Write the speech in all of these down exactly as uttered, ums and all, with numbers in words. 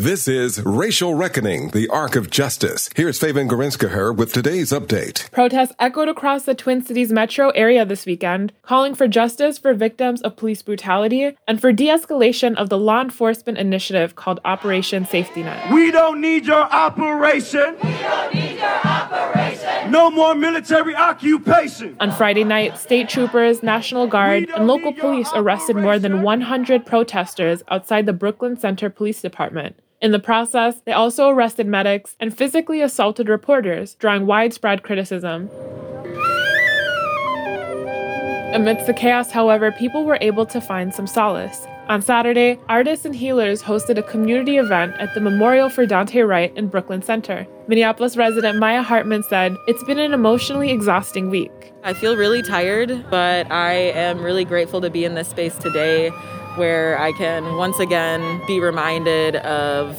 This is Racial Reckoning, the Arc of Justice. Here's Feven Gerezgiher with today's update. Protests echoed across the Twin Cities metro area this weekend, calling for justice for victims of police brutality and for de-escalation of the law enforcement initiative called Operation Safety Net. We don't need your operation. We don't need your operation. No more military occupation. On Friday night, state troopers, National Guard, and local police arrested more than one hundred protesters outside the Brooklyn Center Police Department. In the process, they also arrested medics and physically assaulted reporters, drawing widespread criticism. Amidst the chaos, however, people were able to find some solace. On Saturday, artists and healers hosted a community event at the Memorial for Daunte Wright in Brooklyn Center. Minneapolis resident Maya Hartman said, "It's been an emotionally exhausting week. I feel really tired, but I am really grateful to be in this space today, where I can once again be reminded of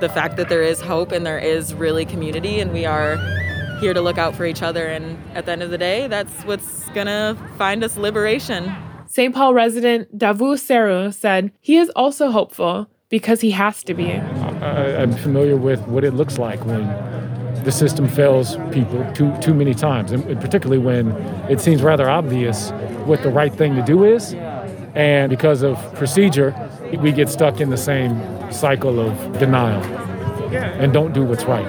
the fact that there is hope and there is really community, and we are here to look out for each other. And at the end of the day, that's what's gonna find us liberation." Saint Paul resident Davu Seru said he is also hopeful because he has to be. I, I'm familiar with what it looks like when the system fails people too too many times, and particularly when it seems rather obvious what the right thing to do is. And because of procedure, we get stuck in the same cycle of denial and don't do what's right.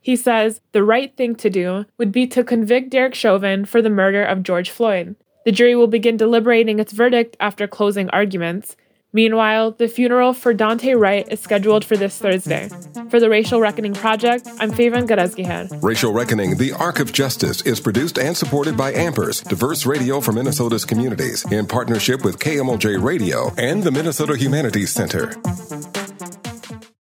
He says the right thing to do would be to convict Derek Chauvin for the murder of George Floyd. The jury will begin deliberating its verdict after closing arguments. Meanwhile, the funeral for Daunte Wright is scheduled for this Thursday. For the Racial Reckoning Project, I'm Feven Gerezgiher. Racial Reckoning, the Arc of Justice, is produced and supported by Ampers, diverse radio for Minnesota's communities, in partnership with K M L J Radio and the Minnesota Humanities Center.